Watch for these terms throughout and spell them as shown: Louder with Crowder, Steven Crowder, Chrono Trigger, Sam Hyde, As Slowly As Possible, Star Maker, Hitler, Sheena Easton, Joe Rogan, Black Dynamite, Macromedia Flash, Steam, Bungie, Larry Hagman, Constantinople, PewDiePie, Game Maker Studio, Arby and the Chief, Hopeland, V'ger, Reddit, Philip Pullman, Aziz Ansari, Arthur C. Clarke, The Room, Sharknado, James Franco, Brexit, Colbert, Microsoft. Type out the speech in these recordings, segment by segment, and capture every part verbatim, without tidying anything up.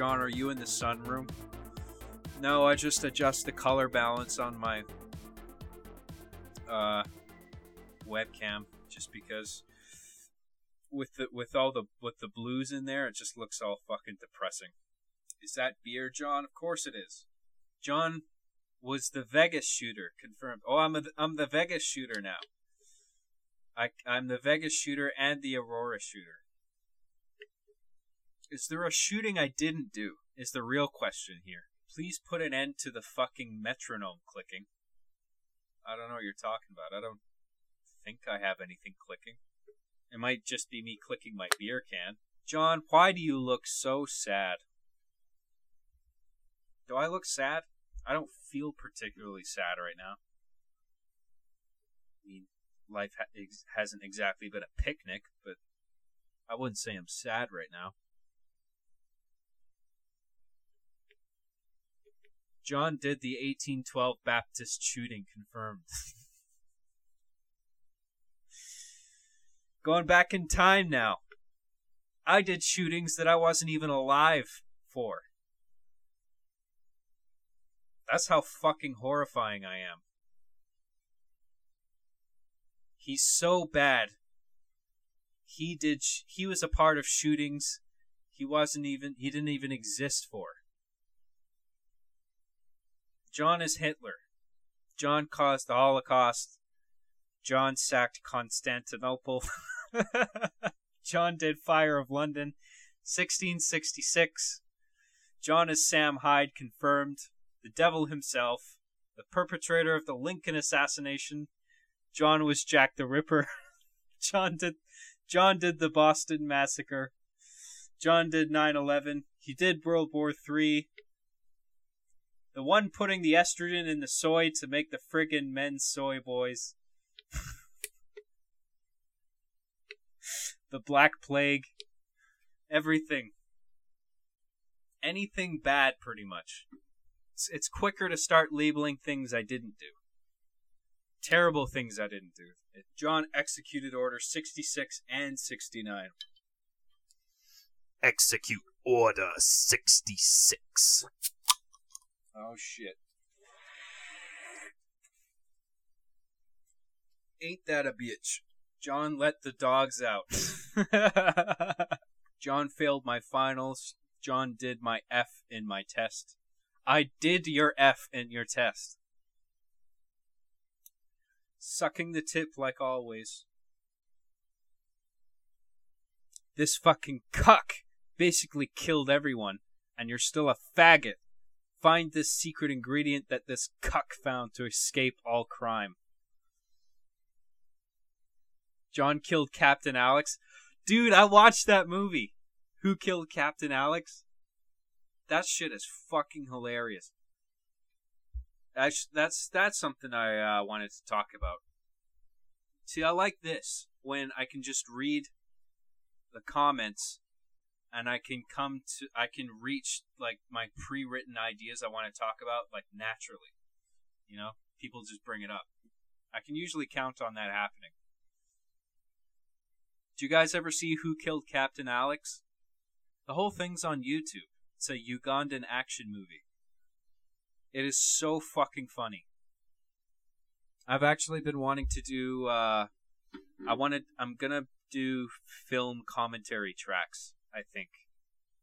John, are you in the sunroom? No, I just adjust the color balance on my uh, webcam, just because with the with all the with the blues in there, it just looks all fucking depressing. Is that beer, John? Of course it is. John was the Vegas shooter, confirmed. Oh, I'm a, I'm the Vegas shooter now. I I'm the Vegas shooter and the Aurora shooter. Is there a shooting I didn't do? Is the real question here. Please put an end to the fucking metronome clicking. I don't know what you're talking about. I don't think I have anything clicking. It might just be me clicking my beer can. John, why do you look so sad? Do I look sad? I don't feel particularly sad right now. I mean, life ha- ex- hasn't exactly been a picnic, but I wouldn't say I'm sad right now. John did the eighteen twelve Baptist shooting, confirmed. Going back in time now. I did shootings that I wasn't even alive for. That's how fucking horrifying I am. He's so bad. He did. Sh- he was a part of shootings he wasn't even. He didn't even exist for. John is Hitler. John caused the Holocaust. John sacked Constantinople. John did Fire of London, sixteen sixty-six. John is Sam Hyde, confirmed. The devil himself, the perpetrator of the Lincoln assassination. John was Jack the Ripper. John did John did the Boston Massacre. John did nine eleven. He did World War Three. The one putting the estrogen in the soy to make the friggin' men's soy boys. The Black Plague. Everything. Anything bad, pretty much. It's, it's quicker to start labeling things I didn't do. Terrible things I didn't do. John executed Order sixty-six and sixty-nine. Execute Order sixty-six. Oh, shit. Ain't that a bitch? John let the dogs out. John failed my finals. John did my F in my test. I did your F in your test. Sucking the tip like always. This fucking cuck basically killed everyone, and you're still a faggot. Find this secret ingredient that this cuck found to escape all crime. John killed Captain Alex. Dude, I watched that movie. Who Killed Captain Alex? That shit is fucking hilarious. That's that's, that's something I uh, wanted to talk about. See, I like this, when I can just read the comments and I can come to, I can reach, like, my pre-written ideas I want to talk about, like, naturally. You know? People just bring it up. I can usually count on that happening. Do you guys ever see Who Killed Captain Alex? The whole thing's on YouTube. It's a Ugandan action movie. It is so fucking funny. I've actually been wanting to do, uh, I wanted, I'm gonna do film commentary tracks. I think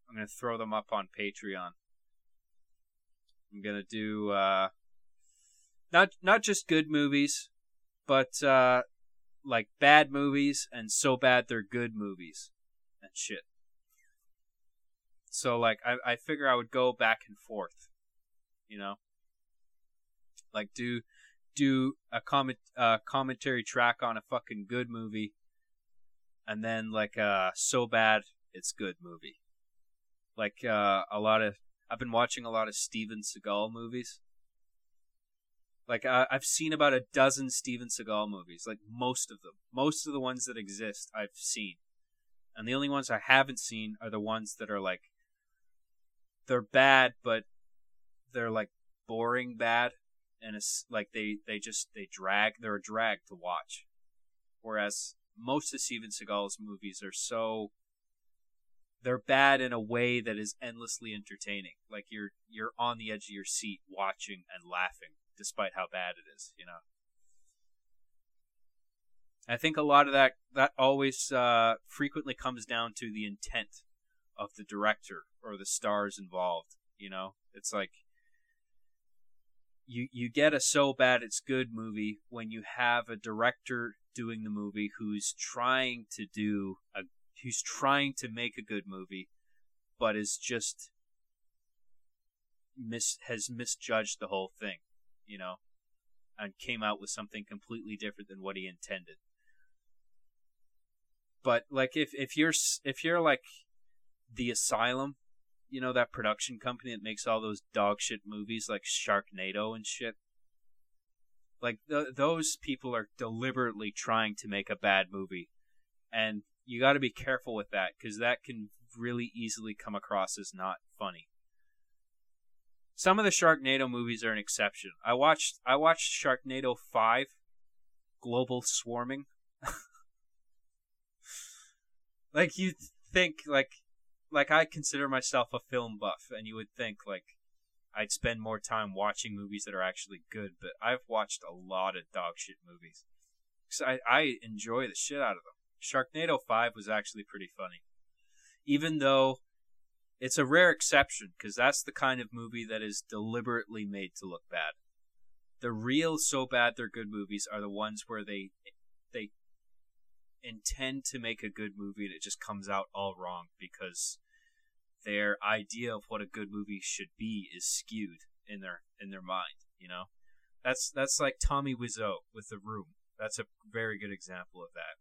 I'm going to throw them up on Patreon. I'm going to do uh, not not just good movies, but uh, like bad movies and so bad they're good movies and shit. So like I, I figure I would go back and forth, you know, like do do a comment uh, commentary track on a fucking good movie, and then like uh, so bad. It's good movie. Like, uh, a lot of... I've been watching a lot of Steven Seagal movies. Like, I, I've seen about a dozen Steven Seagal movies. Like, most of them. Most of the ones that exist, I've seen. And the only ones I haven't seen are the ones that are, like... They're bad, but they're, like, boring bad. And it's, like, they, they just... They drag... They're a drag to watch. Whereas most of Steven Seagal's movies are so... they're bad in a way that is endlessly entertaining. Like you're you're on the edge of your seat watching and laughing, despite how bad it is. You know. I think a lot of that that always uh, frequently comes down to the intent of the director or the stars involved. You know, it's like you you get a so bad it's good movie when you have a director doing the movie who's trying to do a who's trying to make a good movie, but is just mis has misjudged the whole thing, you know, and came out with something completely different than what he intended. But like if if you're if you're like The Asylum, you know, that production company that makes all those dog shit movies like Sharknado and shit. Like th those people are deliberately trying to make a bad movie, and you got to be careful with that because that can really easily come across as not funny. Some of the Sharknado movies are an exception. I watched I watched Sharknado five, Global Swarming. Like you think like. Like, I consider myself a film buff, and you would think, like, I'd spend more time watching movies that are actually good, but I've watched a lot of dog shit movies. So I, I enjoy the shit out of them. Sharknado five was actually pretty funny. Even though it's a rare exception, because that's the kind of movie that is deliberately made to look bad. The real so bad they're good movies are the ones where they they... intend to make a good movie and it just comes out all wrong because their idea of what a good movie should be is skewed in their in their mind, you know? That's that's like Tommy Wiseau with The Room. That's a very good example of that.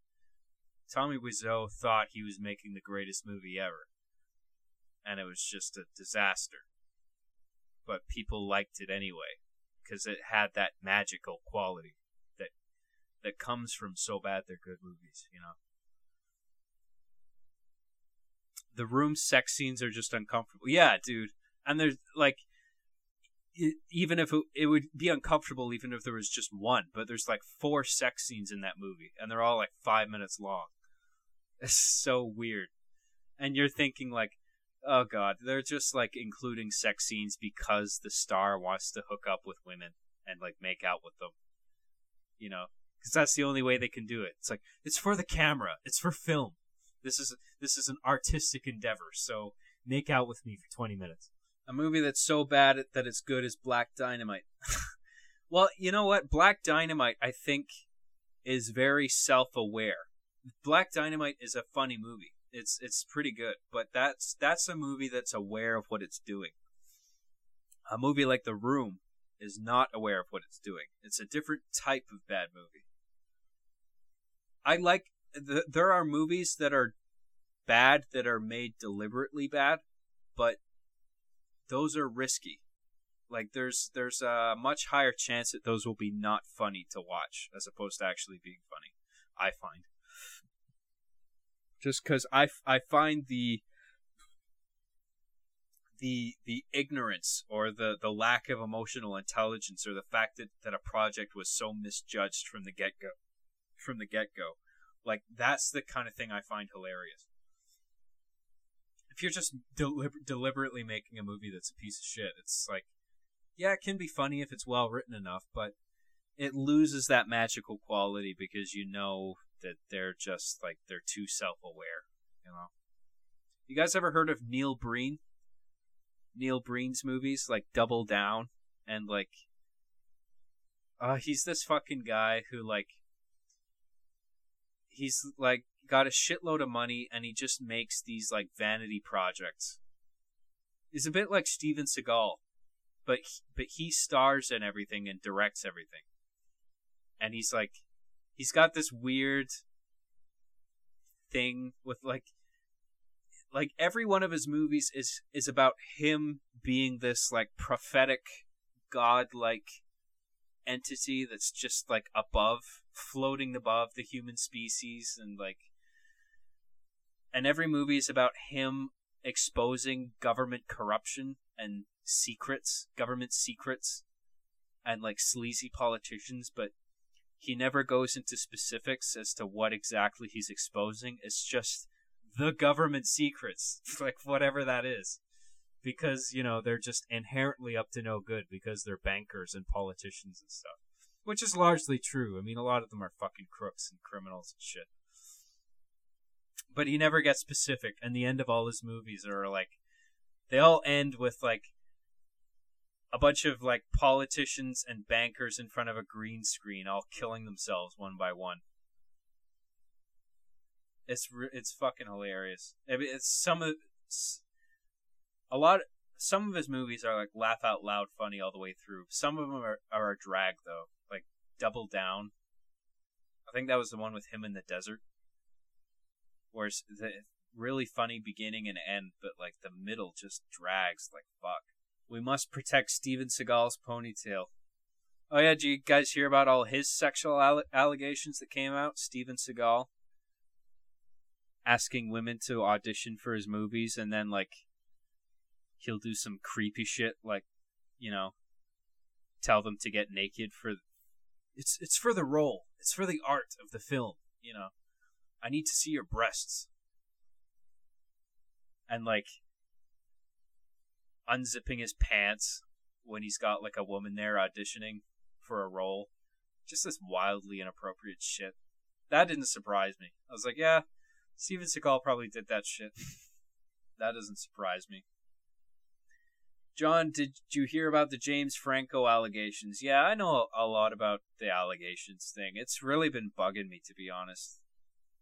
Tommy Wiseau thought he was making the greatest movie ever, and it was just a disaster. But people liked it anyway because it had that magical quality that comes from so bad they're good movies, you know. The Room sex scenes are just uncomfortable. Yeah, dude. And there's, like, it, even if it, it would be uncomfortable even if there was just one, but there's, like, four sex scenes in that movie, and they're all, like, five minutes long. It's so weird. And you're thinking, like, oh, God, they're just, like, including sex scenes because the star wants to hook up with women and, like, make out with them, you know. Because that's the only way they can do it. It's like, it's for the camera. It's for film. This is this is an artistic endeavor, so make out with me for twenty minutes. A movie that's so bad that it's good is Black Dynamite. Well, you know what? Black Dynamite, I think, is very self-aware. Black Dynamite is a funny movie. It's it's pretty good, but that's that's a movie that's aware of what it's doing. A movie like The Room is not aware of what it's doing. It's a different type of bad movie. I like... The, there are movies that are bad that are made deliberately bad, but those are risky. Like, there's there's a much higher chance that those will be not funny to watch as opposed to actually being funny, I find. Just because I, I find the... the the ignorance or the, the lack of emotional intelligence or the fact that, that a project was so misjudged from the get-go. From the get-go. Like, that's the kind of thing I find hilarious. If you're just deli deliberately making a movie that's a piece of shit, it's like, yeah, it can be funny if it's well-written enough, but it loses that magical quality because you know that they're just, like, they're too self-aware, you know? You guys ever heard of Neil Breen? Neil Breen's movies, like Double Down, and like, uh, he's this fucking guy who like, he's like got a shitload of money and he just makes these like vanity projects. He's a bit like Steven Seagal, but he, but he stars in everything and directs everything. And he's like, he's got this weird thing with like, like every one of his movies is is about him being this like prophetic godlike entity that's just like above, floating above the human species, and like and every movie is about him exposing government corruption and secrets, government secrets and like sleazy politicians, but he never goes into specifics as to what exactly he's exposing. It's just the government secrets, like whatever that is, because, you know, they're just inherently up to no good because they're bankers and politicians and stuff, which is largely true. I mean, a lot of them are fucking crooks and criminals and shit. But he never gets specific, and the end of all his movies are like, they all end with like a bunch of like politicians and bankers in front of a green screen, all killing themselves one by one. It's re- it's fucking hilarious. I mean, it's some of it's a lot. Some of his movies are like laugh out loud funny all the way through. Some of them are are a drag though, like Double Down. I think that was the one with him in the desert, where it's the really funny beginning and end, but like the middle just drags like fuck. We must protect Steven Seagal's ponytail. Oh yeah, did you guys hear about all his sexual alle- allegations that came out? Steven Seagal asking women to audition for his movies, and then like he'll do some creepy shit, like, you know, tell them to get naked for th- it's it's for the role, it's for the art of the film, you know. I need to see your breasts. And like unzipping his pants when he's got like a woman there auditioning for a role. Just this wildly inappropriate shit. That didn't surprise me. I was like, yeah, Steven Seagal probably did that shit. That doesn't surprise me. John, did you hear about the James Franco allegations? Yeah, I know a lot about the allegations thing. It's really been bugging me, to be honest.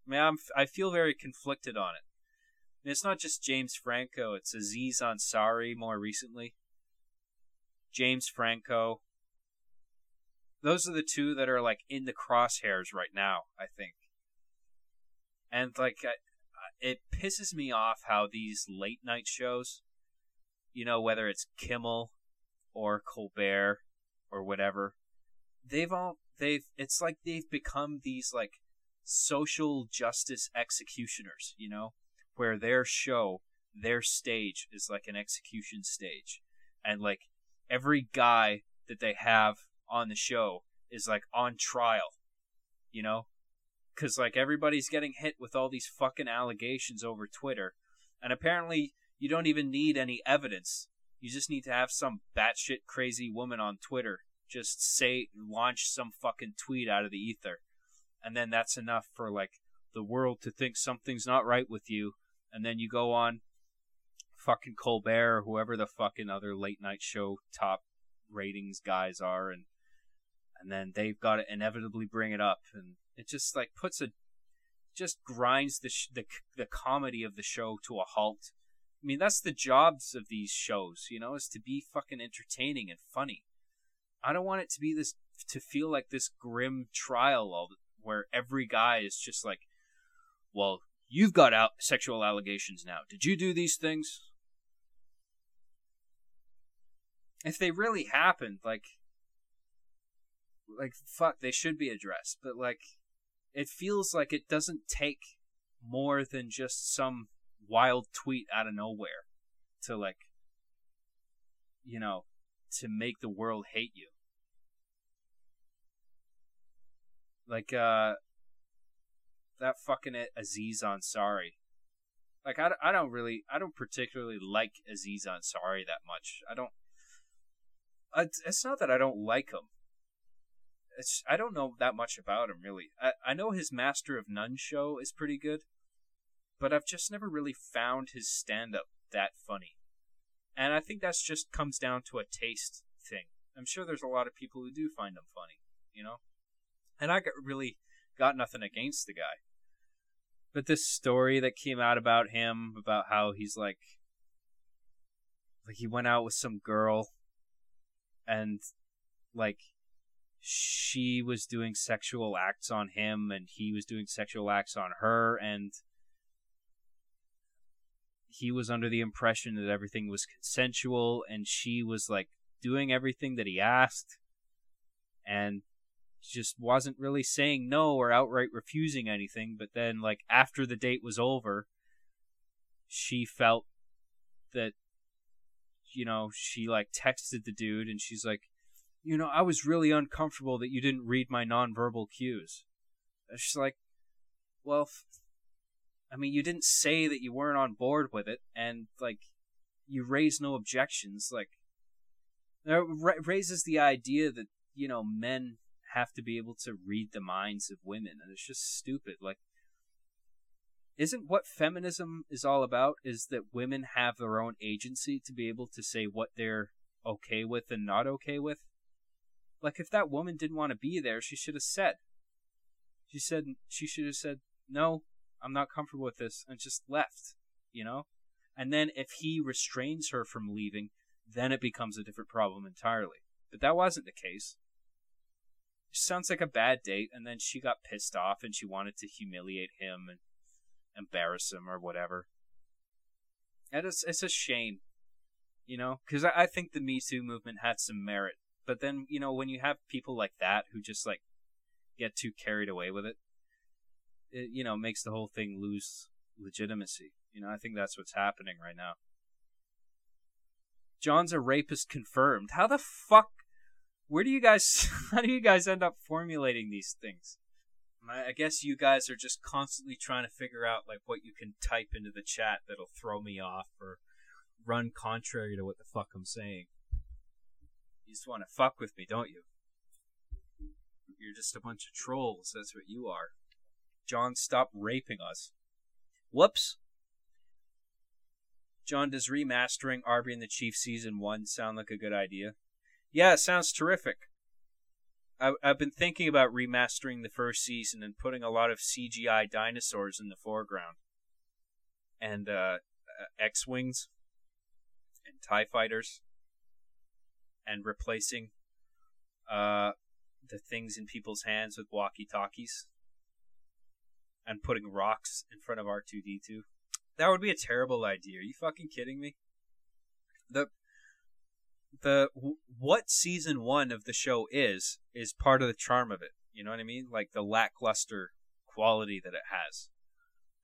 I mean, I'm, I feel very conflicted on it. And it's not just James Franco. It's Aziz Ansari more recently. James Franco. Those are the two that are like in the crosshairs right now, I think. And like, I, it pisses me off how these late night shows, you know, whether it's Kimmel or Colbert or whatever, they've all, they've, it's like they've become these like social justice executioners, you know, where their show, their stage is like an execution stage. And like every guy that they have on the show is like on trial, you know? Because, like, everybody's getting hit with all these fucking allegations over Twitter. And apparently, you don't even need any evidence. You just need to have some batshit crazy woman on Twitter just say, launch some fucking tweet out of the ether. And then that's enough for, like, the world to think something's not right with you. And then you go on fucking Colbert or whoever the fucking other late night show top ratings guys are. And, and then they've got to inevitably bring it up. And it just like puts a, just grinds the, sh- the the comedy of the show to a halt. I mean, that's the jobs of these shows, you know, is to be fucking entertaining and funny. I don't want it to be this, to feel like this grim trial all the, where every guy is just like, well, you've got out sexual allegations now. Did you do these things? If they really happened, like, like fuck, they should be addressed. But like, it feels like it doesn't take more than just some wild tweet out of nowhere to, like, you know, to make the world hate you. Like, uh, that fucking Aziz Ansari. Like, I, I don't really, I don't particularly like Aziz Ansari that much. I don't, it's not that I don't like him. It's, I don't know that much about him, really. I, I know his Master of None show is pretty good, but I've just never really found his stand-up that funny. And I think that's just comes down to a taste thing. I'm sure there's a lot of people who do find him funny, you know? And I got, really got nothing against the guy. But this story that came out about him, about how he's like... Like, he went out with some girl, and, like... she was doing sexual acts on him, and he was doing sexual acts on her, and he was under the impression that everything was consensual, and she was, like, doing everything that he asked, and just wasn't really saying no or outright refusing anything. But then, like, after the date was over, she felt that, you know, she, like, texted the dude, and she's like, you know, I was really uncomfortable that you didn't read my nonverbal cues. And she's like, well, f- I mean, you didn't say that you weren't on board with it, and, like, you raised no objections. Like, it raises the idea that, you know, men have to be able to read the minds of women, and it's just stupid. Like, isn't what feminism is all about is that women have their own agency to be able to say what they're okay with and not okay with? Like, if that woman didn't want to be there, she should have said. She said she should have said, no, I'm not comfortable with this, and just left, you know? And then if he restrains her from leaving, then it becomes a different problem entirely. But that wasn't the case. It sounds like a bad date, and then she got pissed off, and she wanted to humiliate him and embarrass him or whatever. And it's, it's a shame, you know? Because I, I think the Me Too movement had some merit. But then, you know, when you have people like that who just, like, get too carried away with it, it, you know, makes the whole thing lose legitimacy. You know, I think that's what's happening right now. John's a rapist confirmed. How the fuck? Where do you guys, how do you guys end up formulating these things? I guess you guys are just constantly trying to figure out, like, what you can type into the chat that'll throw me off or run contrary to what the fuck I'm saying. You just want to fuck with me, don't you? You're just a bunch of trolls. That's what you are. John, stop raping us. Whoops. John, does remastering Arby and the Chief Season one sound like a good idea? Yeah, it sounds terrific. I, I've been thinking about remastering the first season and putting a lot of C G I dinosaurs in the foreground. And uh, X-Wings. And TIE Fighters. And replacing uh, the things in people's hands with walkie-talkies. And putting rocks in front of R two D two. That would be a terrible idea. Are you fucking kidding me? The the what season one of the show is is part of the charm of it. You know what I mean? Like the lackluster quality that it has,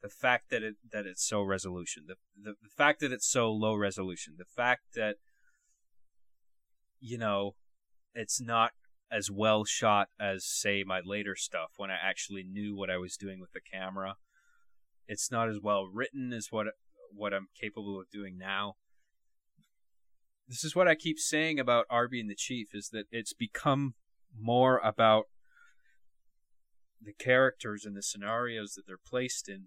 the fact that it that it's so resolution, the the, the fact that it's so low resolution, the fact that you know it's not as well shot as say my later stuff when I actually knew what I was doing with the camera. It's not as well written as what what I'm capable of doing now. This is what I keep saying about Arby and the Chief, is that it's become more about the characters and the scenarios that they're placed in.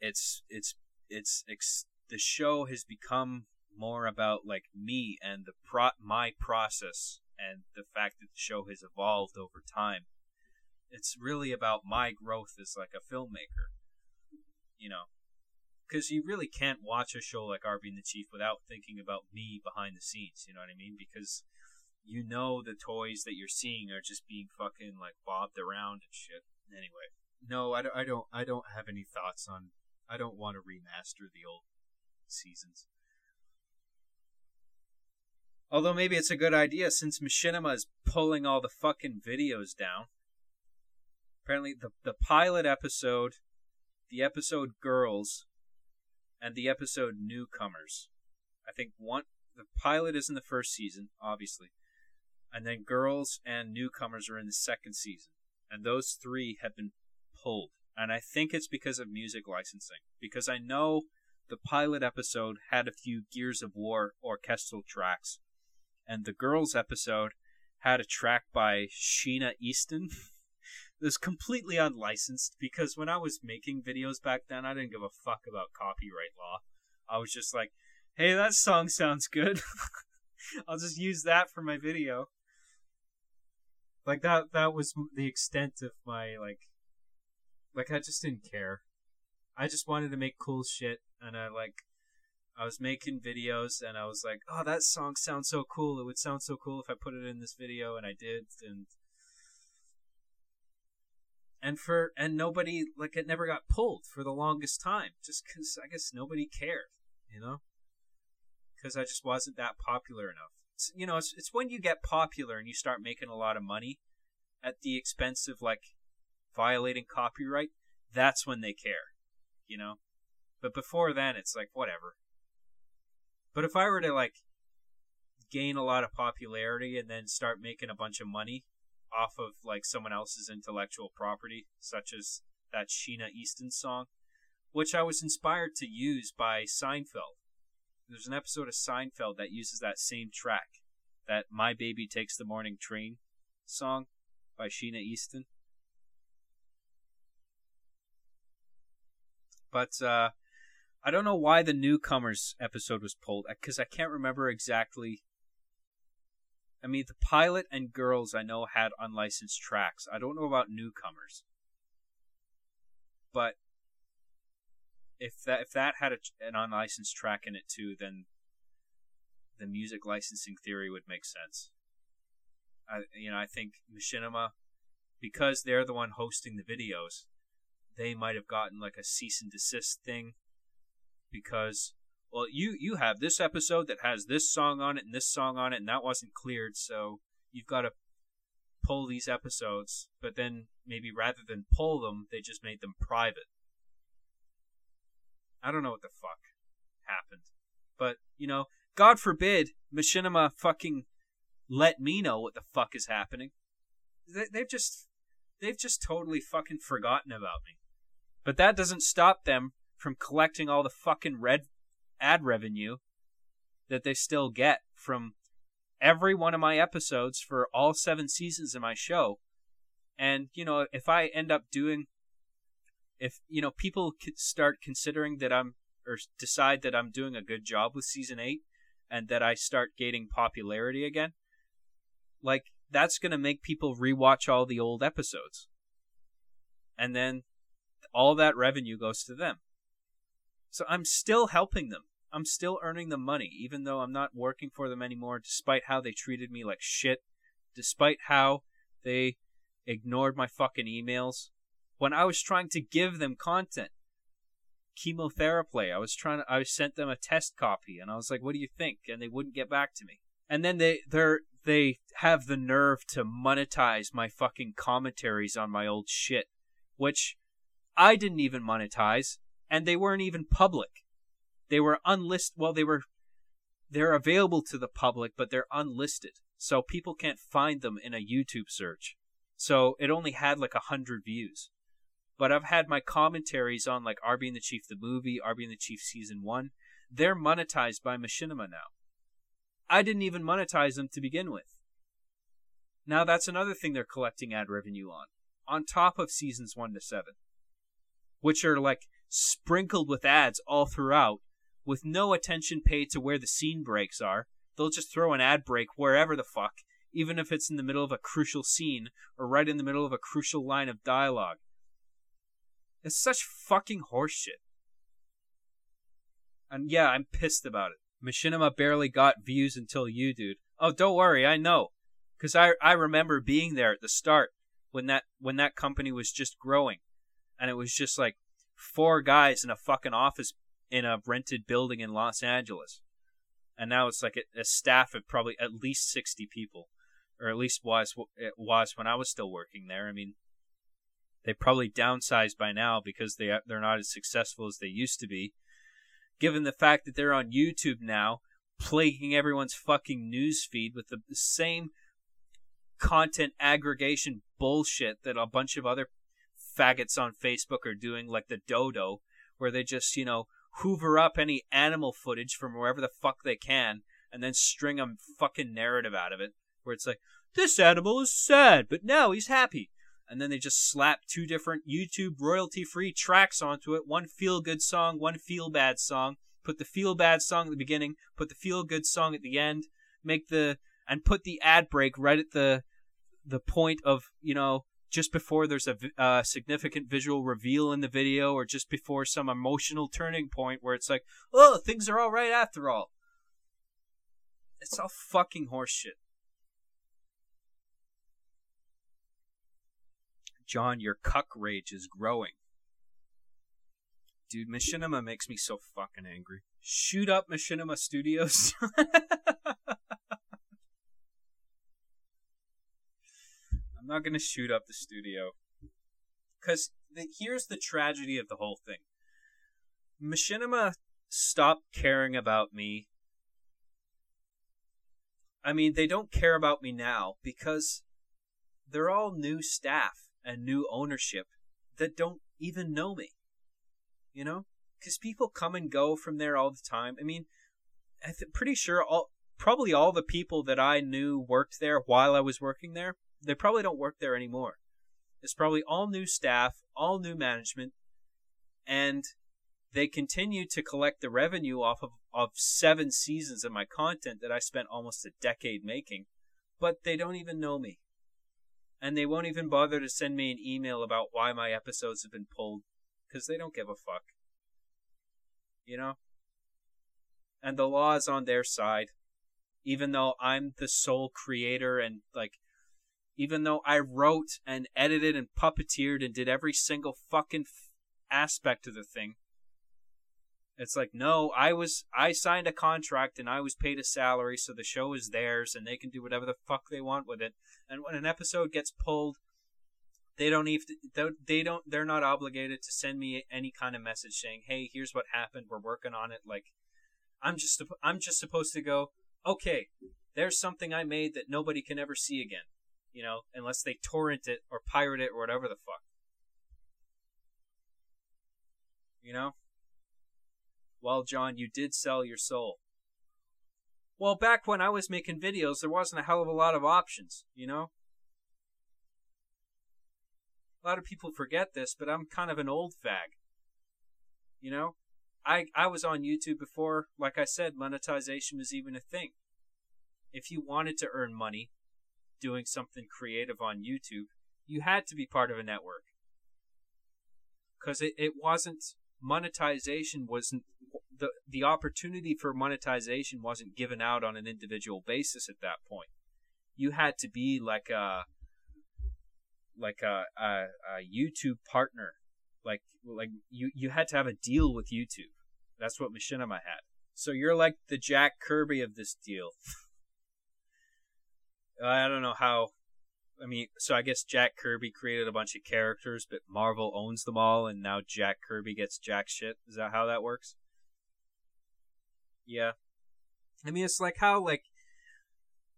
It's it's it's, it's the show has become more about like me and the pro- my process and the fact that the show has evolved over time. It's really about my growth as like a filmmaker. You know, because you really can't watch a show like Arby and the Chief without thinking about me behind the scenes, you know what I mean? Because you know the toys that you're seeing are just being fucking, like, bobbed around and shit. Anyway, no, I don't, I don't, I don't have any thoughts on, I don't want to remaster the old seasons. Although maybe it's a good idea since Machinima is pulling all the fucking videos down. Apparently the the pilot episode, the episode Girls, and the episode Newcomers. I think one the pilot is in the first season, obviously. And then Girls and Newcomers are in the second season. And those three have been pulled. And I think it's because of music licensing. Because I know the pilot episode had a few Gears of War orchestral tracks. And the Girls episode had a track by Sheena Easton. That's completely unlicensed, because when I was making videos back then, I didn't give a fuck about copyright law. I was just like, hey, that song sounds good. I'll just use that for my video. Like, that that was the extent of my, like... Like, I just didn't care. I just wanted to make cool shit, and I, like... I was making videos, and I was like, oh, that song sounds so cool. It would sound so cool if I put it in this video, and I did, and... And for and nobody, like, it never got pulled for the longest time. Just because, I guess, nobody cared, you know? Because I just wasn't that popular enough. It's, you know, it's, it's when you get popular and you start making a lot of money at the expense of, like, violating copyright, that's when they care, you know? But before then, it's like, whatever. But if I were to, like, gain a lot of popularity and then start making a bunch of money off of, like, someone else's intellectual property, such as that Sheena Easton song, which I was inspired to use by Seinfeld. There's an episode of Seinfeld that uses that same track, that My Baby Takes the Morning Train song by Sheena Easton. But uh, I don't know why the newcomers episode was pulled, because I can't remember exactly. I mean, the pilot and Girls I know had unlicensed tracks. I don't know about newcomers. But if that if that had a, an unlicensed track in it too, then the music licensing theory would make sense. I you know I think Machinima, because they're the one hosting the videos, they might have gotten like a cease and desist thing, because well you you have this episode that has this song on it and this song on it, and that wasn't cleared, so you've got to pull these episodes. But then maybe rather than pull them, they just made them private. I don't know what the fuck happened. But, you know, God forbid Machinima fucking let me know what the fuck is happening. They, they've just they've just totally fucking forgotten about me. But that doesn't stop them from collecting all the fucking red ad revenue that they still get from every one of my episodes for all seven seasons of my show. And, you know, if I end up doing... If, you know, people could start considering that I'm, or decide that I'm doing a good job with season eight and that I start gaining popularity again, like, that's going to make people rewatch all the old episodes. And then all that revenue goes to them. So I'm still helping them. I'm still earning them money, even though I'm not working for them anymore, despite how they treated me like shit, despite how they ignored my fucking emails. When I was trying to give them content, chemotherapy, I was trying to, I sent them a test copy, and I was like, "What do you think?" And they wouldn't get back to me. And then they they're they have the nerve to monetize my fucking commentaries on my old shit, which I didn't even monetize, and they weren't even public. They were unlisted. Well, they were they're available to the public, but they're unlisted, so people can't find them in a YouTube search. So it only had like a hundred views. But I've had my commentaries on, like, Arby and the Chief, the movie, Arby and the Chief Season one. They're monetized by Machinima now. I didn't even monetize them to begin with. Now that's another thing they're collecting ad revenue on, on top of Seasons one to seven, which are, like, sprinkled with ads all throughout, with no attention paid to where the scene breaks are. They'll just throw an ad break wherever the fuck, even if it's in the middle of a crucial scene or right in the middle of a crucial line of dialogue. It's such fucking horseshit. And yeah, I'm pissed about it. Machinima barely got views until you, dude. Oh, don't worry, I know. Because I, I remember being there at the start when that when that company was just growing. And it was just like four guys in a fucking office in a rented building in Los Angeles. And now it's like a, a staff of probably at least sixty people. Or at least was, it was when I was still working there. I mean... They probably downsized by now because they, they're not as successful as they used to be. Given the fact that they're on YouTube now, plaguing everyone's fucking newsfeed with the same content aggregation bullshit that a bunch of other faggots on Facebook are doing, like the Dodo, where they just, you know, hoover up any animal footage from wherever the fuck they can and then string a fucking narrative out of it, where it's like, this animal is sad, but now he's happy. And then they just slap two different YouTube royalty-free tracks onto it. One feel-good song, one feel-bad song. Put the feel-bad song at the beginning. Put the feel-good song at the end. Make the... And put the ad break right at the the point of, you know, just before there's a uh, significant visual reveal in the video, or just before some emotional turning point where it's like, oh, things are all right after all. It's all fucking horseshit. John, your cuck rage is growing. Dude, Machinima makes me so fucking angry. Shoot up Machinima Studios. I'm not going to shoot up the studio. Because here's the tragedy of the whole thing. Machinima stopped caring about me. I mean, they don't care about me now because they're all new staff and new ownership that don't even know me. you know? Because people come and go from there all the time. I mean, I'm pretty sure all, probably all the people that I knew worked there while I was working there, they probably don't work there anymore. It's probably all new staff, all new management, and they continue to collect the revenue off of, of seven seasons of my content that I spent almost a decade making, but they don't even know me. And they won't even bother to send me an email about why my episodes have been pulled, because they don't give a fuck. You know? And the law is on their side, even though I'm the sole creator and, like, even though I wrote and edited and puppeteered and did every single fucking f- aspect of the thing. It's like, no, I was, I signed a contract and I was paid a salary, so the show is theirs and they can do whatever the fuck they want with it. And when an episode gets pulled, they don't even, they don't, they're not obligated to send me any kind of message saying, hey, here's what happened, we're working on it. Like, I'm just, I'm just supposed to go, okay, there's something I made that nobody can ever see again. You know, unless they torrent it or pirate it or whatever the fuck. You know? Well, John, you did sell your soul. Well, back when I was making videos, there wasn't a hell of a lot of options, you know? A lot of people forget this, but I'm kind of an old fag. You know? I, I was on YouTube before, like I said, monetization was even a thing. If you wanted to earn money doing something creative on YouTube, you had to be part of a network. Because it, it wasn't, monetization wasn't, the, the opportunity for monetization wasn't given out on an individual basis at that point. You had to be like a, like a, a, a YouTube partner. Like, like you, you had to have a deal with YouTube. That's what Machinima had. So you're like the Jack Kirby of this deal. I don't know how, I mean, so I guess Jack Kirby created a bunch of characters, but Marvel owns them all, and now Jack Kirby gets Jack shit. Is that how that works? Yeah. I mean, it's like how, like,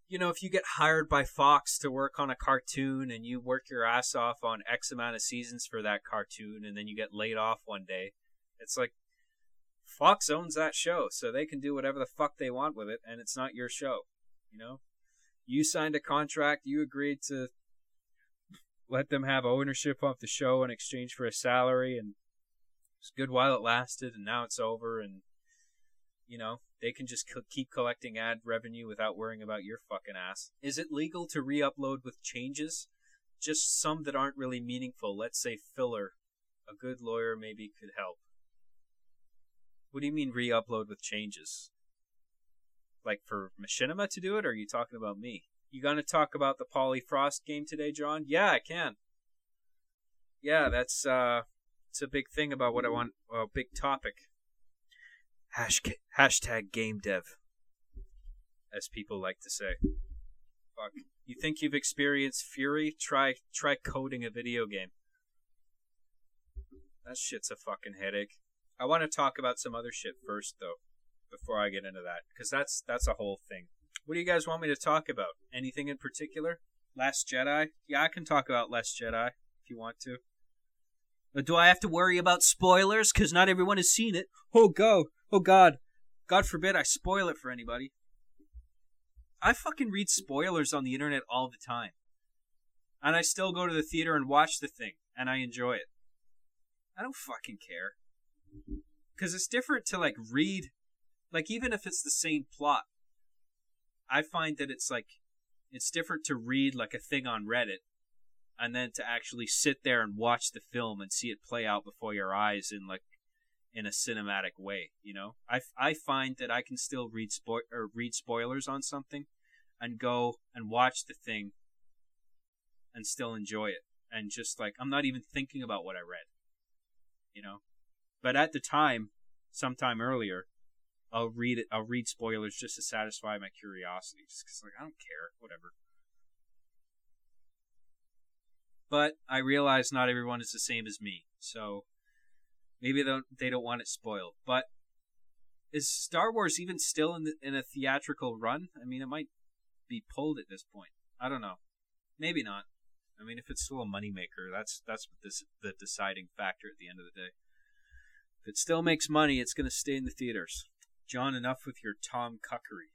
you know, if you get hired by Fox to work on a cartoon, and you work your ass off on X amount of seasons for that cartoon, and then you get laid off one day, it's like, Fox owns that show, so they can do whatever the fuck they want with it, and it's not your show, you know? You signed a contract, you agreed to let them have ownership of the show in exchange for a salary, and it's good while it lasted, and now it's over, and, you know, they can just co- keep collecting ad revenue without worrying about your fucking ass. Is it legal to re-upload with changes? Just some that aren't really meaningful, let's say filler. A good lawyer maybe could help. What do you mean re-upload with changes? Like for Machinima to do it, or are you talking about me? You gonna talk about the Polyfrost game today, John? Yeah, I can. Yeah, that's uh, it's a big thing about what I want. A uh, big topic. Hashtag, hashtag game dev, as people like to say. Fuck. You think you've experienced fury? Try try coding a video game. That shit's a fucking headache. I want to talk about some other shit first, though, before I get into that, because that's that's a whole thing. What do you guys want me to talk about? Anything in particular? Last Jedi? Yeah, I can talk about Last Jedi if you want to. But do I have to worry about spoilers? Because not everyone has seen it. Oh, go. Oh, God. God forbid I spoil it for anybody. I fucking read spoilers on the internet all the time. And I still go to the theater and watch the thing, and I enjoy it. I don't fucking care. Because it's different to, like, read. Like, even if it's the same plot, I find that it's, like, it's different to read, like, a thing on Reddit and then to actually sit there and watch the film and see it play out before your eyes in, like, in a cinematic way, you know? I, I find that I can still read spo- or read spoilers on something and go and watch the thing and still enjoy it. And just, like, I'm not even thinking about what I read, you know? But at the time, sometime earlier, I'll read it. I'll read spoilers just to satisfy my curiosity. Just because, like, I don't care. Whatever. But I realize not everyone is the same as me. So maybe they don't, they don't want it spoiled. But is Star Wars even still in the, in a theatrical run? I mean, it might be pulled at this point. I don't know. Maybe not. I mean, if it's still a moneymaker, that's, that's the, the deciding factor at the end of the day. If it still makes money, it's going to stay in the theaters. John, enough with your Tom Cuckery.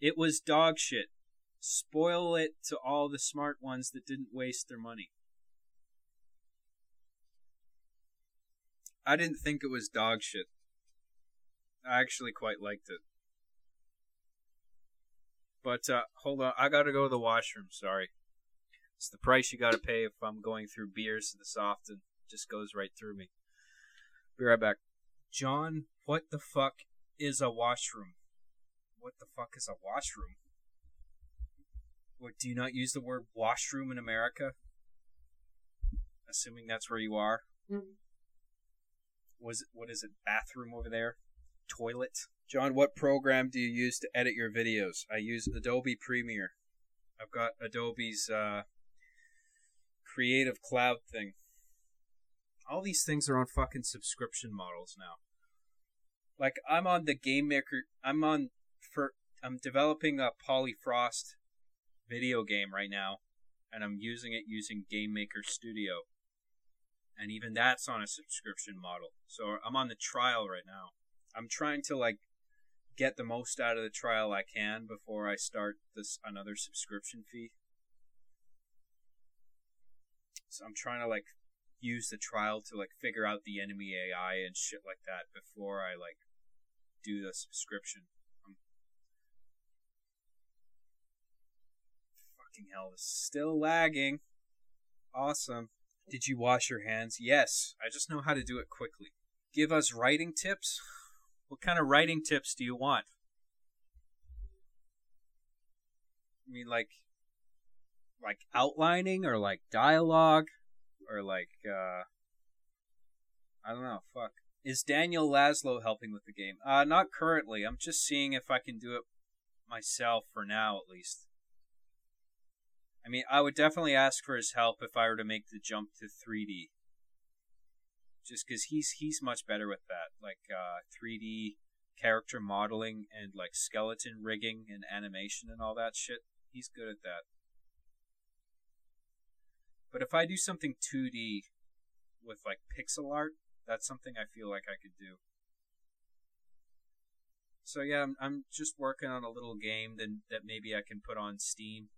It was dog shit. Spoil it to all the smart ones that didn't waste their money. I didn't think it was dog shit. I actually quite liked it. But, uh, hold on. I gotta go to the washroom, sorry. It's the price you gotta pay if I'm going through beers this often. It just goes right through me. Be right back. John, what the fuck is a washroom? What the fuck is a washroom? What, do you not use the word washroom in America? Assuming that's where you are. Mm-hmm. Was it, what is it, bathroom over there? Toilet? John, what program do you use to edit your videos? I use Adobe Premiere. I've got Adobe's uh, Creative Cloud thing. All these things are on fucking subscription models now. Like, I'm on the Game Maker... I'm on... for I'm developing a Polyfrost video game right now, and I'm using it using Game Maker Studio. And even that's on a subscription model. So I'm on the trial right now. I'm trying to, like, get the most out of the trial I can before I start this another subscription fee. So I'm trying to, like, use the trial to, like, figure out the enemy A I and shit like that before I, like, do the subscription. I'm... Fucking hell, this is still lagging. Awesome. Did you wash your hands? Yes. I just know how to do it quickly. Give us writing tips? What kind of writing tips do you want? I mean, like, like outlining or like dialogue or like, uh, I don't know, fuck. Is Daniel Laszlo helping with the game? Uh, not currently. I'm just seeing if I can do it myself for now, at least. I mean, I would definitely ask for his help if I were to make the jump to three D. Just because he's, he's much better with that. Like, uh, three D character modeling and, like, skeleton rigging and animation and all that shit. He's good at that. But if I do something two D with, like, pixel art, that's something I feel like I could do. So, yeah, I'm, I'm just working on a little game that, that maybe I can put on Steam.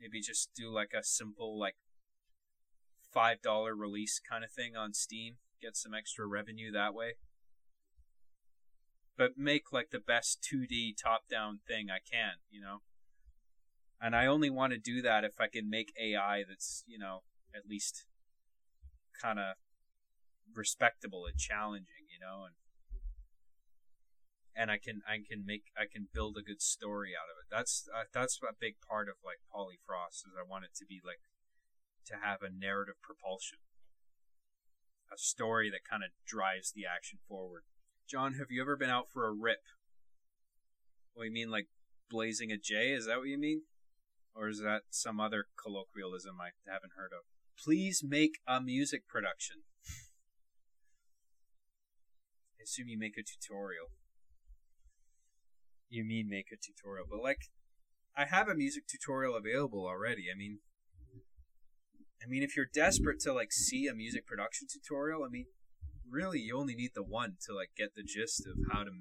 Maybe just do, like, a simple, like, five dollar release kind of thing on Steam. Get some extra revenue that way. But make, like, the best two D top-down thing I can, you know? And I only want to do that if I can make A I that's, you know, at least kind of respectable and challenging, you know? And And I can I can make I can build a good story out of it. That's uh, that's a big part of like Polyfrost is I want it to be like to have a narrative propulsion, a story that kind of drives the action forward. John, have you ever been out for a rip? What do you mean, like blazing a J? Is that what you mean, or is that some other colloquialism I haven't heard of? Please make a music production. I assume you make a tutorial. You mean make a tutorial, but like, I have a music tutorial available already. I mean, I mean, if you're desperate to like see a music production tutorial, I mean, really, you only need the one to like get the gist of how to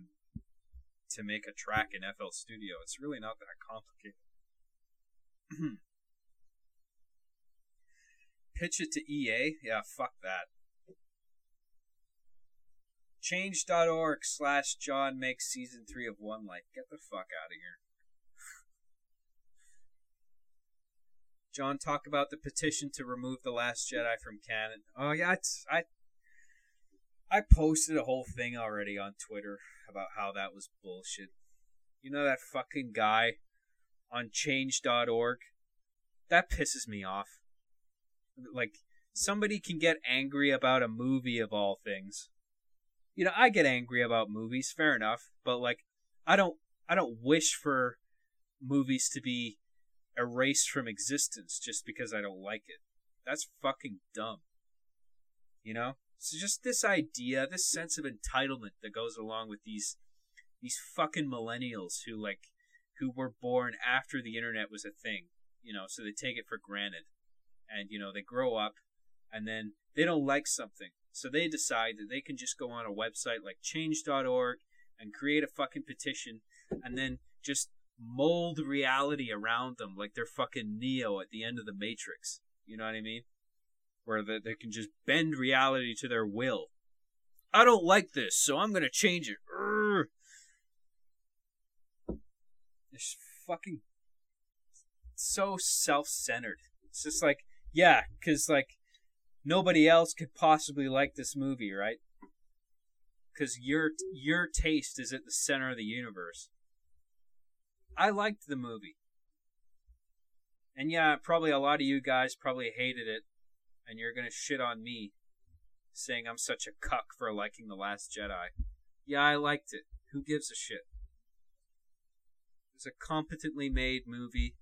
to make a track in F L Studio. It's really not that complicated. Pitch it to E A? Yeah, fuck that. Change dot org slash John makes season three of One Life. Get the fuck out of here. John, talk about the petition to remove The Last Jedi from canon. Oh, yeah, I, I posted a whole thing already on Twitter about how that was bullshit. You know that fucking guy on Change dot org? That pisses me off. Like, somebody can get angry about a movie of all things. You know, I get angry about movies, fair enough, but like, I don't, I don't wish for movies to be erased from existence just because I don't like it. That's fucking dumb. You know? So just this idea, this sense of entitlement that goes along with these, these fucking millennials who like, who were born after the internet was a thing, you know, so they take it for granted. And, you know, they grow up and then they don't like something. So they decide that they can just go on a website like change dot org and create a fucking petition and then just mold reality around them like they're fucking Neo at the end of the Matrix. You know what I mean? Where the, they can just bend reality to their will. I don't like this, so I'm going to change it. Urgh. It's fucking so self-centered. It's just like, yeah, because, like, nobody else could possibly like this movie, right? Because your, your taste is at the center of the universe. I liked the movie. And yeah, probably a lot of you guys probably hated it. And you're going to shit on me saying I'm such a cuck for liking The Last Jedi. Yeah, I liked it. Who gives a shit? It's a competently made movie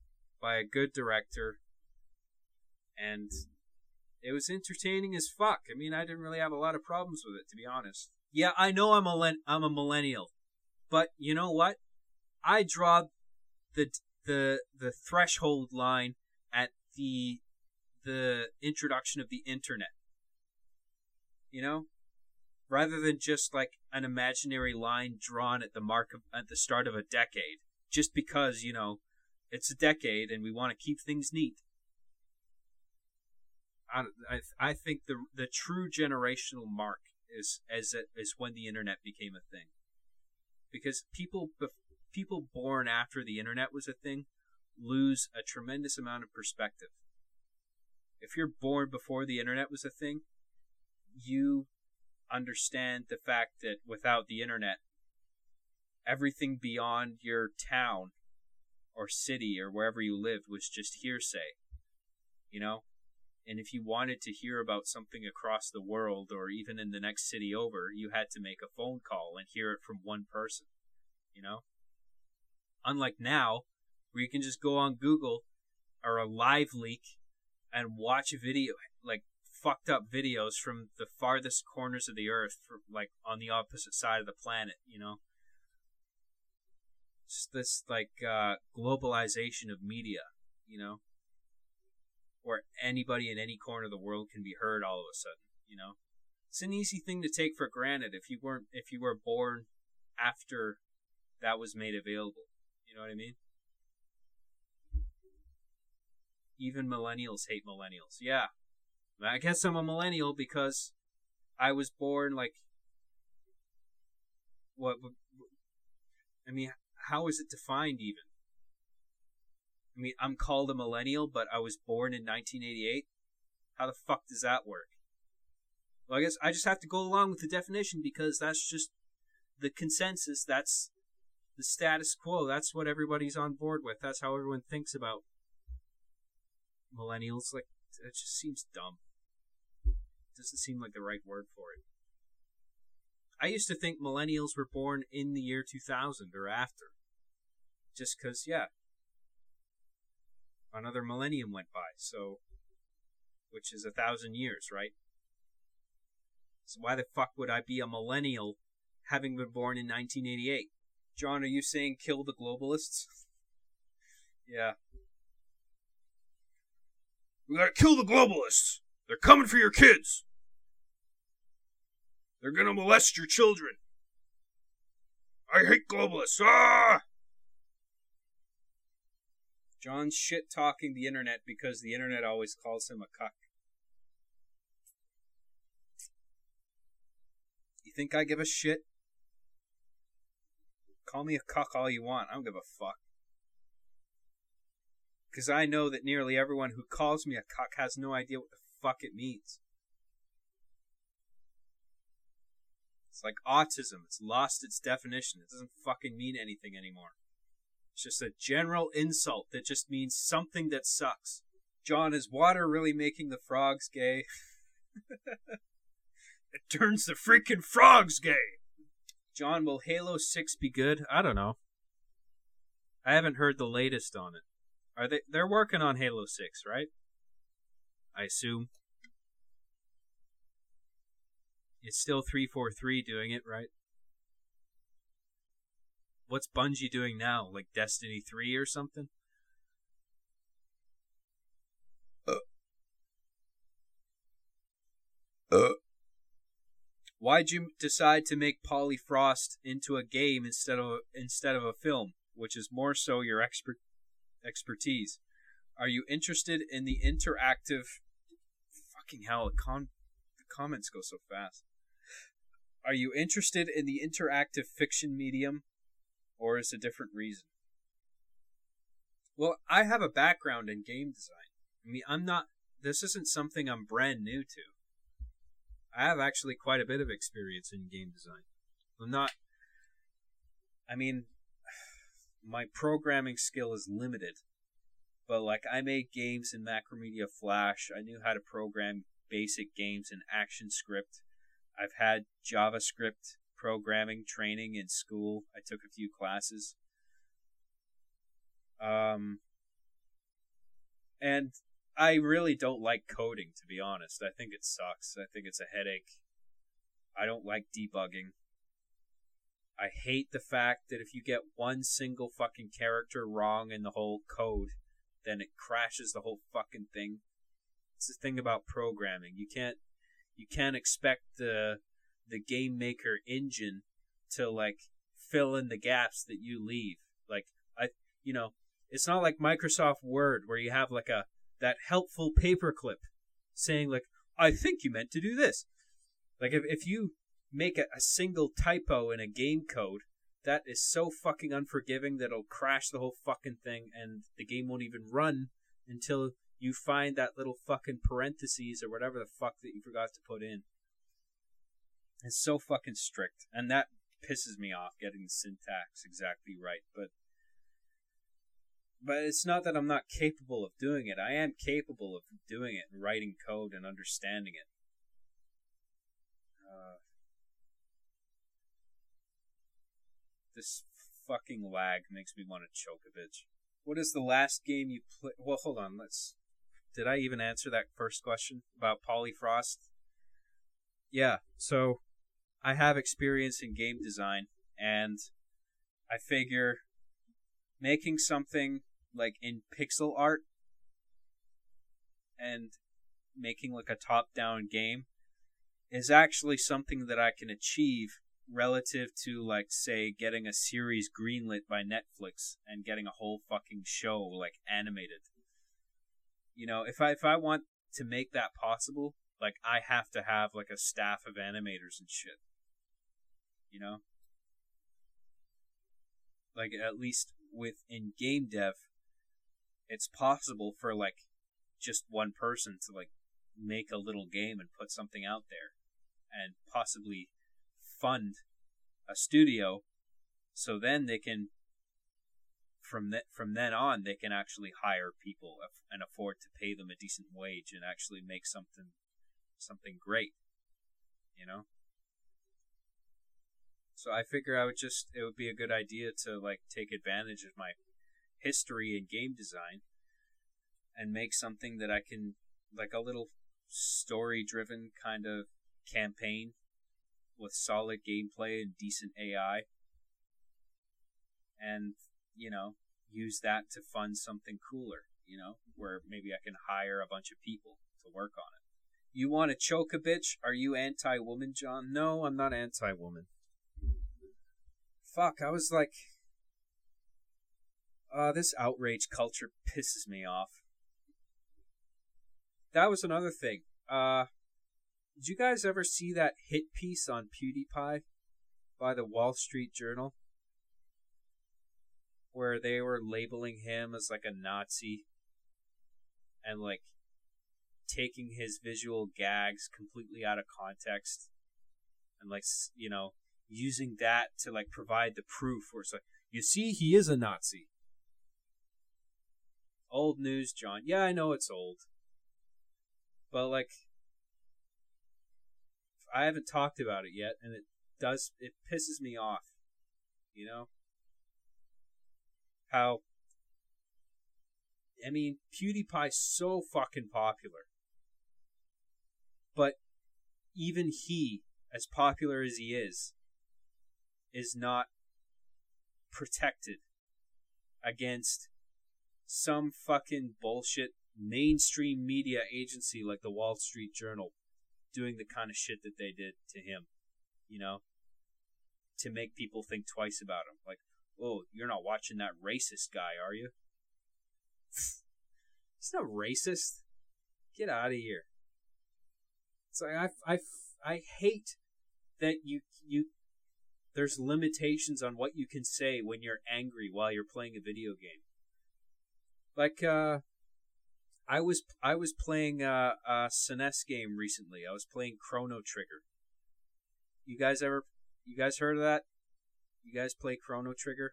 by a good director. And it was entertaining as fuck. I mean, I didn't really have a lot of problems with it, to be honest. Yeah, I know I'm a, I'm a millennial. But you know what? I draw the the the threshold line at the the introduction of the internet. You know? Rather than just like an imaginary line drawn at the mark of, at the start of a decade. Just because, you know, it's a decade and we want to keep things neat. I I, I think the the true generational mark is as is when the internet became a thing. Because people bef- people born after the internet was a thing lose a tremendous amount of perspective. If you're born before the internet was a thing, you understand the fact that without the internet, everything beyond your town or city or wherever you lived was just hearsay, you know? And if you wanted to hear about something across the world or even in the next city over, you had to make a phone call and hear it from one person, you know? Unlike now, where you can just go on Google or a live leak and watch video, like fucked up videos from the farthest corners of the earth, from, like on the opposite side of the planet, you know? Just this like uh, globalization of media, you know? Where anybody in any corner of the world can be heard all of a sudden, you know? It's an easy thing to take for granted if you weren't, if you were born after that was made available. You know what I mean? Even millennials hate millennials. Yeah. I guess I'm a millennial because I was born like... What? I mean, how is it defined even? I mean, I'm called a millennial, but I was born in nineteen eighty-eight? How the fuck does that work? Well, I guess I just have to go along with the definition because that's just the consensus. That's... the status quo, that's what everybody's on board with. That's how everyone thinks about millennials. Like, it just seems dumb. It doesn't seem like the right word for it. I used to think millennials were born in the year two thousand or after. Just because, yeah. Another millennium went by, so... which is a thousand years, right? So why the fuck would I be a millennial having been born in nineteen eighty-eight? John, are you saying kill the globalists? Yeah. We gotta kill the globalists! They're coming for your kids! They're gonna molest your children! I hate globalists! Ah! John's shit-talking the internet because the internet always calls him a cuck. You think I give a shit? Call me a cuck all you want. I don't give a fuck. Because I know that nearly everyone who calls me a cuck has no idea what the fuck it means. It's like autism. It's lost its definition. It doesn't fucking mean anything anymore. It's just a general insult that just means something that sucks. John, is water really making the frogs gay? It turns the freaking frogs gay! John, will Halo six be good? I don't know. I haven't heard the latest on it. Are they? They're working on Halo six, right? I assume. It's still three forty-three doing it, right? What's Bungie doing now? Like Destiny three or something? Uh. Uh. Why'd you decide to make Polyfrost into a game instead of instead of a film, which is more so your expert expertise? Are you interested in the interactive... Fucking hell, the, con- the comments go so fast. Are you interested in the interactive fiction medium, or is it a different reason? Well, I have a background in game design. I mean, I'm not... This isn't something I'm brand new to. I have actually quite a bit of experience in game design. I'm not... I mean, my programming skill is limited. But, like, I made games in Macromedia Flash. I knew how to program basic games in ActionScript. I've had JavaScript programming training in school. I took a few classes. Um, and... I really don't like coding, to be honest. I think it sucks. I think it's a headache. I don't like debugging. I hate the fact that if you get one single fucking character wrong in the whole code, then it crashes the whole fucking thing. It's the thing about programming. You can't you can't expect the the game maker engine to, like, fill in the gaps that you leave. Like, I you know, it's not like Microsoft Word where you have like a that helpful paperclip saying, like, I think you meant to do this. Like, if, if you make a, a single typo in a game code, that is so fucking unforgiving that it'll crash the whole fucking thing, and the game won't even run until you find that little fucking parentheses or whatever the fuck that you forgot to put in. It's so fucking strict, and that pisses me off, getting the syntax exactly right. But But it's not that I'm not capable of doing it. I am capable of doing it and writing code and understanding it. Uh, this fucking lag makes me want to choke a bitch. What is the last game you play? Well, hold on. Let's. Did I even answer that first question about Polyfrost? Yeah. So, I have experience in game design, and I figure making something like in pixel art and making like a top-down game is actually something that I can achieve relative to, like, say, getting a series greenlit by Netflix and getting a whole fucking show, like, animated. You know, if I if I want to make that possible, like, I have to have like a staff of animators and shit. You know? Like, at least within game dev, it's possible for, like, just one person to, like, make a little game and put something out there and possibly fund a studio, so then they can from that from then on they can actually hire people and afford to pay them a decent wage and actually make something something great, you know? So I figure I would just, it would be a good idea to, like, take advantage of my history in game design and make something that I can, like, a little story-driven kind of campaign with solid gameplay and decent A I. And, you know, use that to fund something cooler, you know, where maybe I can hire a bunch of people to work on it. You want to choke a bitch? Are you anti-woman, John? No, I'm not anti-woman. Fuck, I was like, uh, this outrage culture pisses me off. That was another thing. Uh, did you guys ever see that hit piece on PewDiePie by the Wall Street Journal? Where they were labeling him as, like, a Nazi and, like, taking his visual gags completely out of context and, like, you know, using that to, like, provide the proof where it's like, you see, he is a Nazi. Old news, John. Yeah, I know it's old. But, like, I haven't talked about it yet, and it does, it pisses me off, you know? How, I mean, PewDiePie's so fucking popular. But even he, as popular as he is, is not protected against some fucking bullshit mainstream media agency like the Wall Street Journal doing the kind of shit that they did to him you know, to make people think twice about them. Like, oh, you're not watching that racist guy, are you? It's not racist. Get out of here. It's like, I, I, I hate that you, you, there's limitations on what you can say when you're angry while you're playing a video game. Like, uh, I was, I was playing a, a S N E S game recently. I was playing Chrono Trigger. You guys ever, you guys heard of that? You guys play Chrono Trigger?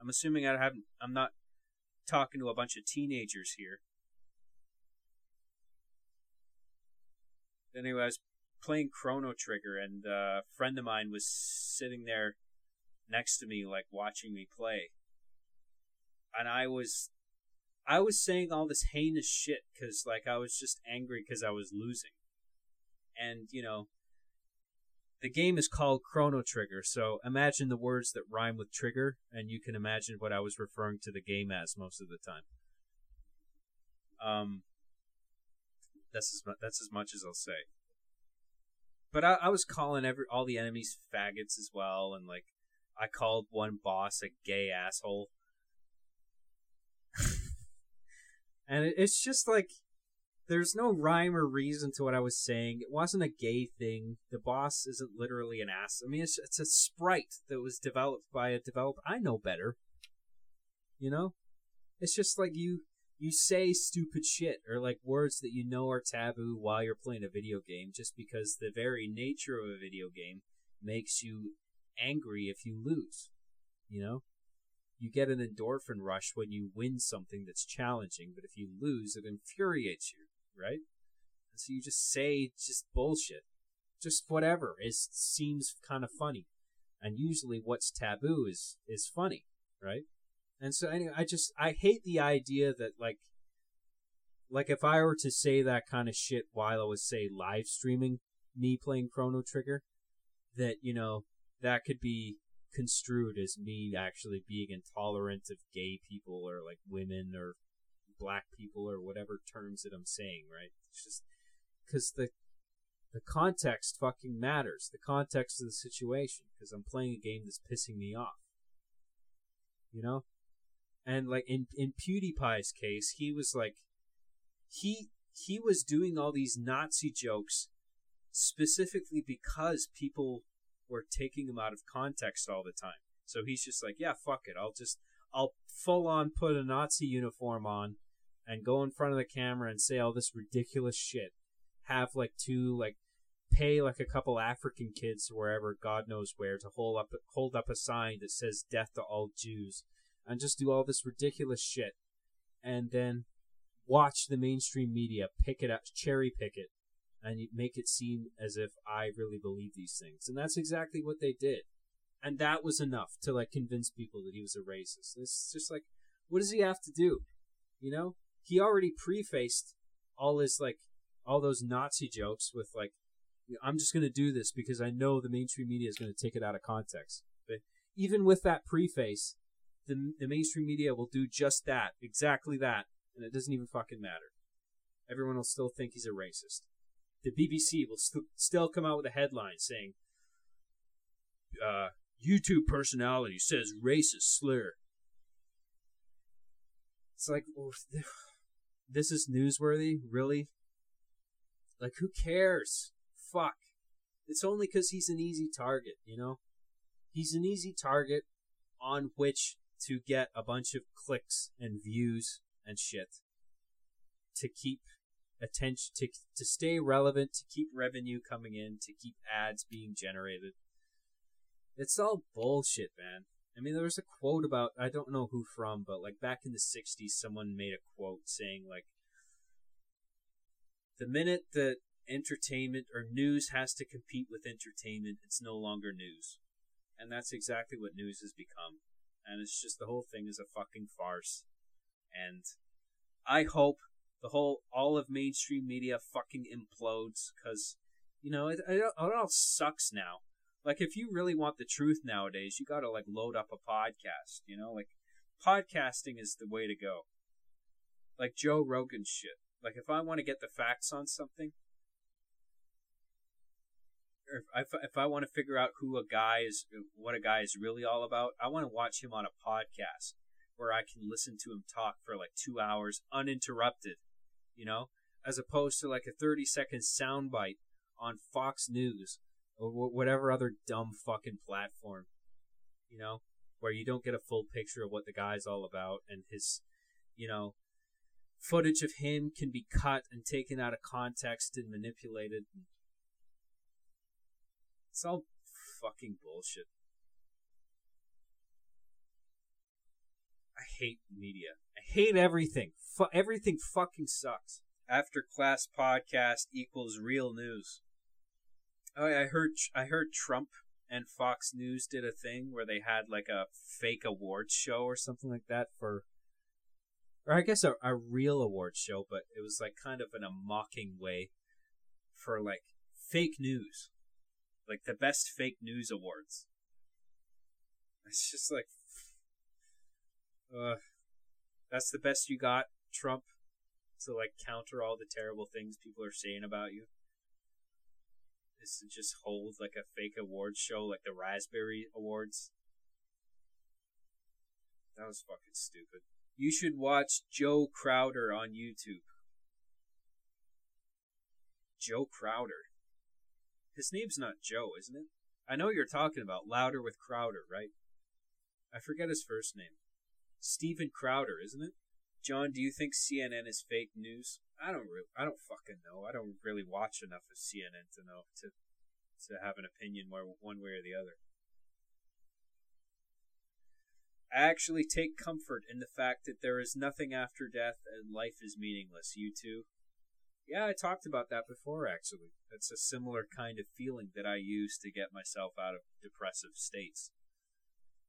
I'm assuming I haven't, I'm not talking to a bunch of teenagers here. Anyway, I was playing Chrono Trigger, and uh, a friend of mine was sitting there next to me, like, watching me play. And I was, I was saying all this heinous shit, because, like, I was just angry because I was losing. And, you know, the game is called Chrono Trigger, so imagine the words that rhyme with trigger, and you can imagine what I was referring to the game as most of the time. Um... That's as much, that's as much as I'll say. But I, I was calling every all the enemies faggots as well, and like I called one boss a gay asshole. And it, it's just like there's no rhyme or reason to what I was saying. It wasn't a gay thing. The boss isn't literally an ass. I mean, it's it's a sprite that was developed by a developer. I know better. You know, it's just like you. You say stupid shit, or like words that you know are taboo while you're playing a video game, just because the very nature of a video game makes you angry if you lose. You know? You get an endorphin rush when you win something that's challenging, but if you lose, it infuriates you, right? And so you just say just bullshit. Just whatever is seems kind of funny. And usually what's taboo is, is funny, right? And so anyway, I just, I hate the idea that like, like if I were to say that kind of shit while I was, say, live streaming me playing Chrono Trigger, that, you know, that could be construed as me actually being intolerant of gay people or like women or black people or whatever terms that I'm saying, right? It's just, cause the, the context fucking matters. The context of the situation, cause I'm playing a game that's pissing me off, you know? And, like, in, in PewDiePie's case, he was, like, he he was doing all these Nazi jokes specifically because people were taking them out of context all the time. So he's just like, yeah, fuck it. I'll just, I'll full-on put a Nazi uniform on and go in front of the camera and say all this ridiculous shit. Have, like, two, like, pay, like, a couple African kids wherever, God knows where, to hold up, hold up a sign that says death to all Jews. And just do all this ridiculous shit, and then watch the mainstream media pick it up, cherry pick it, and make it seem as if I really believe these things. And that's exactly what they did. And that was enough to, like, convince people that he was a racist. It's just like, what does he have to do? You know? He already prefaced all his, like, all those Nazi jokes with, like, I'm just going to do this because I know the mainstream media is going to take it out of context. But even with that preface, The, the mainstream media will do just that, exactly that, and it doesn't even fucking matter. Everyone will still think he's a racist. The B B C will st- still come out with a headline saying, uh, YouTube personality says racist slur. It's like, well, this is newsworthy? Really? Like, who cares? Fuck. It's only because he's an easy target, you know? He's an easy target on which to get a bunch of clicks and views and shit to keep attention, to to stay relevant, to keep revenue coming in, to keep ads being generated. It's all bullshit, man. I mean, there was a quote about, I don't know who from, but like back in the sixties, someone made a quote saying like, the minute that entertainment or news has to compete with entertainment, it's no longer news. And that's exactly what news has become. And it's just, the whole thing is a fucking farce. And I hope the whole, all of mainstream media fucking implodes, because, you know, it, it, it all sucks now. Like, if you really want the truth nowadays, you gotta, like, load up a podcast, you know? Like, podcasting is the way to go. Like, Joe Rogan shit. Like, if I want to get the facts on something, if if I want to figure out who a guy is, what a guy is really all about, I want to watch him on a podcast where I can listen to him talk for like two hours uninterrupted, you know, as opposed to like a thirty second soundbite on Fox News or whatever other dumb fucking platform, you know, where you don't get a full picture of what the guy's all about, and his, you know, footage of him can be cut and taken out of context and manipulated. It's all fucking bullshit. I hate media. I hate everything. Fu- everything fucking sucks. After Class podcast equals real news. Oh, I heard. I heard Trump and Fox News did a thing where they had like a fake awards show or something like that for, or I guess a, a real awards show, but it was like kind of in a mocking way for like fake news, like the best fake news awards. It's just like, uh, that's the best you got, Trump, to like counter all the terrible things people are saying about you. Is to just hold like a fake awards show like the Raspberry Awards. That was fucking stupid. You should watch Joe Crowder on YouTube. Joe Crowder. His name's not Joe, isn't it? I know what you're talking about. Louder with Crowder, right? I forget his first name. Steven Crowder, isn't it? John, do you think C N N is fake news? I don't re- I don't fucking know. I don't really watch enough of C N N to know to to have an opinion one way or the other. I actually take comfort in the fact that there is nothing after death and life is meaningless. You too? Yeah, I talked about that before, actually. That's a similar kind of feeling that I use to get myself out of depressive states.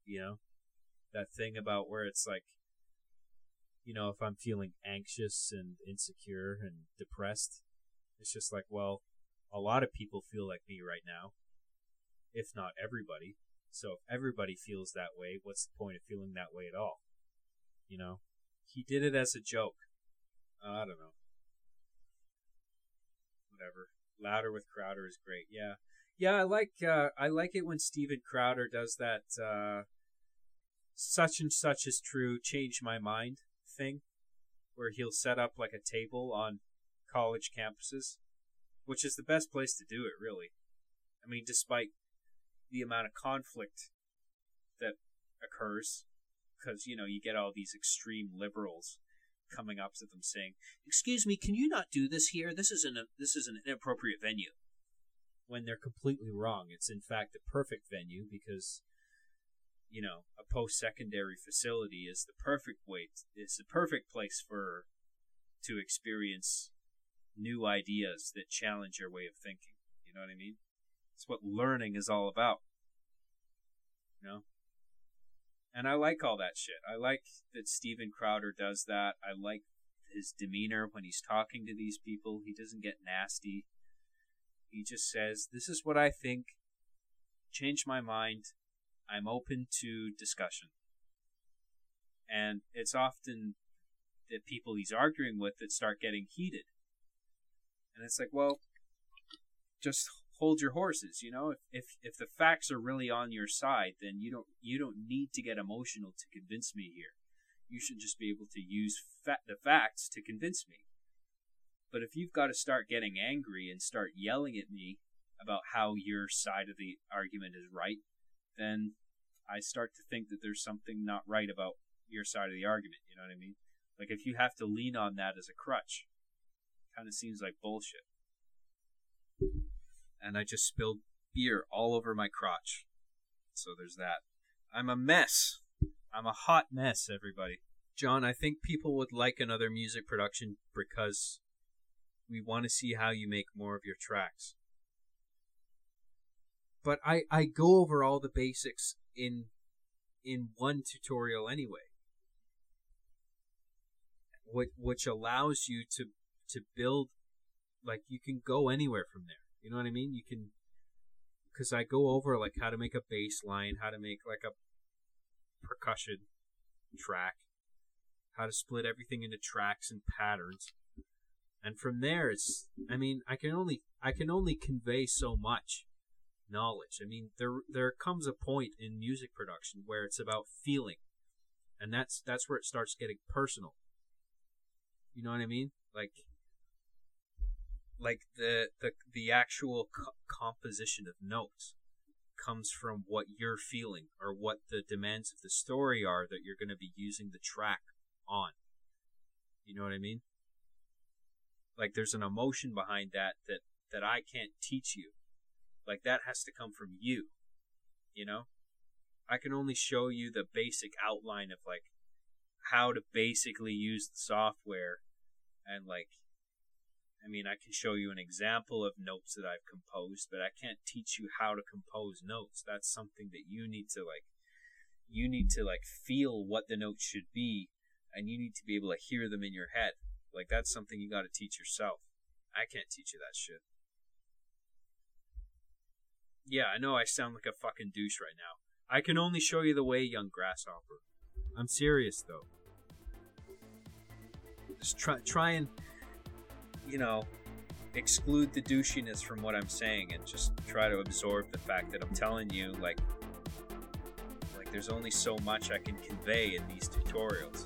You know? That thing about where it's like, you know, if I'm feeling anxious and insecure and depressed, it's just like, well, a lot of people feel like me right now, if not everybody. So if everybody feels that way, what's the point of feeling that way at all? You know, he did it as a joke. I don't know. Whatever. Louder with Crowder is great. Yeah. Yeah, I like uh, I like it when Steven Crowder does that uh, such and such is true, change my mind thing, where he'll set up like a table on college campuses, which is the best place to do it, really. I mean, despite the amount of conflict that occurs, because, you know, you get all these extreme liberals coming up to them saying, excuse me, can you not do this here? This is an, this is an inappropriate venue. When they're completely wrong. It's, in fact, the perfect venue because, you know, a post-secondary facility is the perfect way, it's the perfect place for, to experience new ideas that challenge your way of thinking. You know what I mean? It's what learning is all about. You know? And I like all that shit. I like that Steven Crowder does that. I like his demeanor when he's talking to these people. He doesn't get nasty. He just says, this is what I think. Change my mind. I'm open to discussion. And it's often the people he's arguing with that start getting heated. And it's like, well, just hold your horses, you know? If if, if the facts are really on your side, then you don't you don't need to get emotional to convince me here. You should just be able to use fa- the facts to convince me. But if you've got to start getting angry and start yelling at me about how your side of the argument is right, then I start to think that there's something not right about your side of the argument, you know what I mean? Like, if you have to lean on that as a crutch, kind of seems like bullshit. And I just spilled beer all over my crotch. So there's that. I'm a mess. I'm a hot mess, everybody. John, I think people would like another music production because we want to see how you make more of your tracks. But I, I go over all the basics in in one tutorial anyway, which, which allows you to, to build, like, you can go anywhere from there. You know what I mean? You can, because I go over, like, how to make a bass line, how to make, like, a percussion track, how to split everything into tracks and patterns. And from there, it's, I mean, I can only I can only convey so much. knowledge. I mean, there there comes a point in music production where it's about feeling, and that's that's where it starts getting personal. You know what I mean? Like, like the the the actual co- composition of notes comes from what you're feeling or what the demands of the story are that you're going to be using the track on. You know what I mean? Like, there's an emotion behind that that, that I can't teach you. Like, that has to come from you, you know? I can only show you the basic outline of, like, how to basically use the software. And, like, I mean, I can show you an example of notes that I've composed, but I can't teach you how to compose notes. That's something that you need to, like, you need to, like, feel what the notes should be, and you need to be able to hear them in your head. Like, that's something you got to teach yourself. I can't teach you that shit. Yeah, I know I sound like a fucking douche right now. I can only show you the way, young grasshopper. I'm serious, though. Just try, try and, you know, exclude the douchiness from what I'm saying and just try to absorb the fact that I'm telling you, like, like there's only so much I can convey in these tutorials.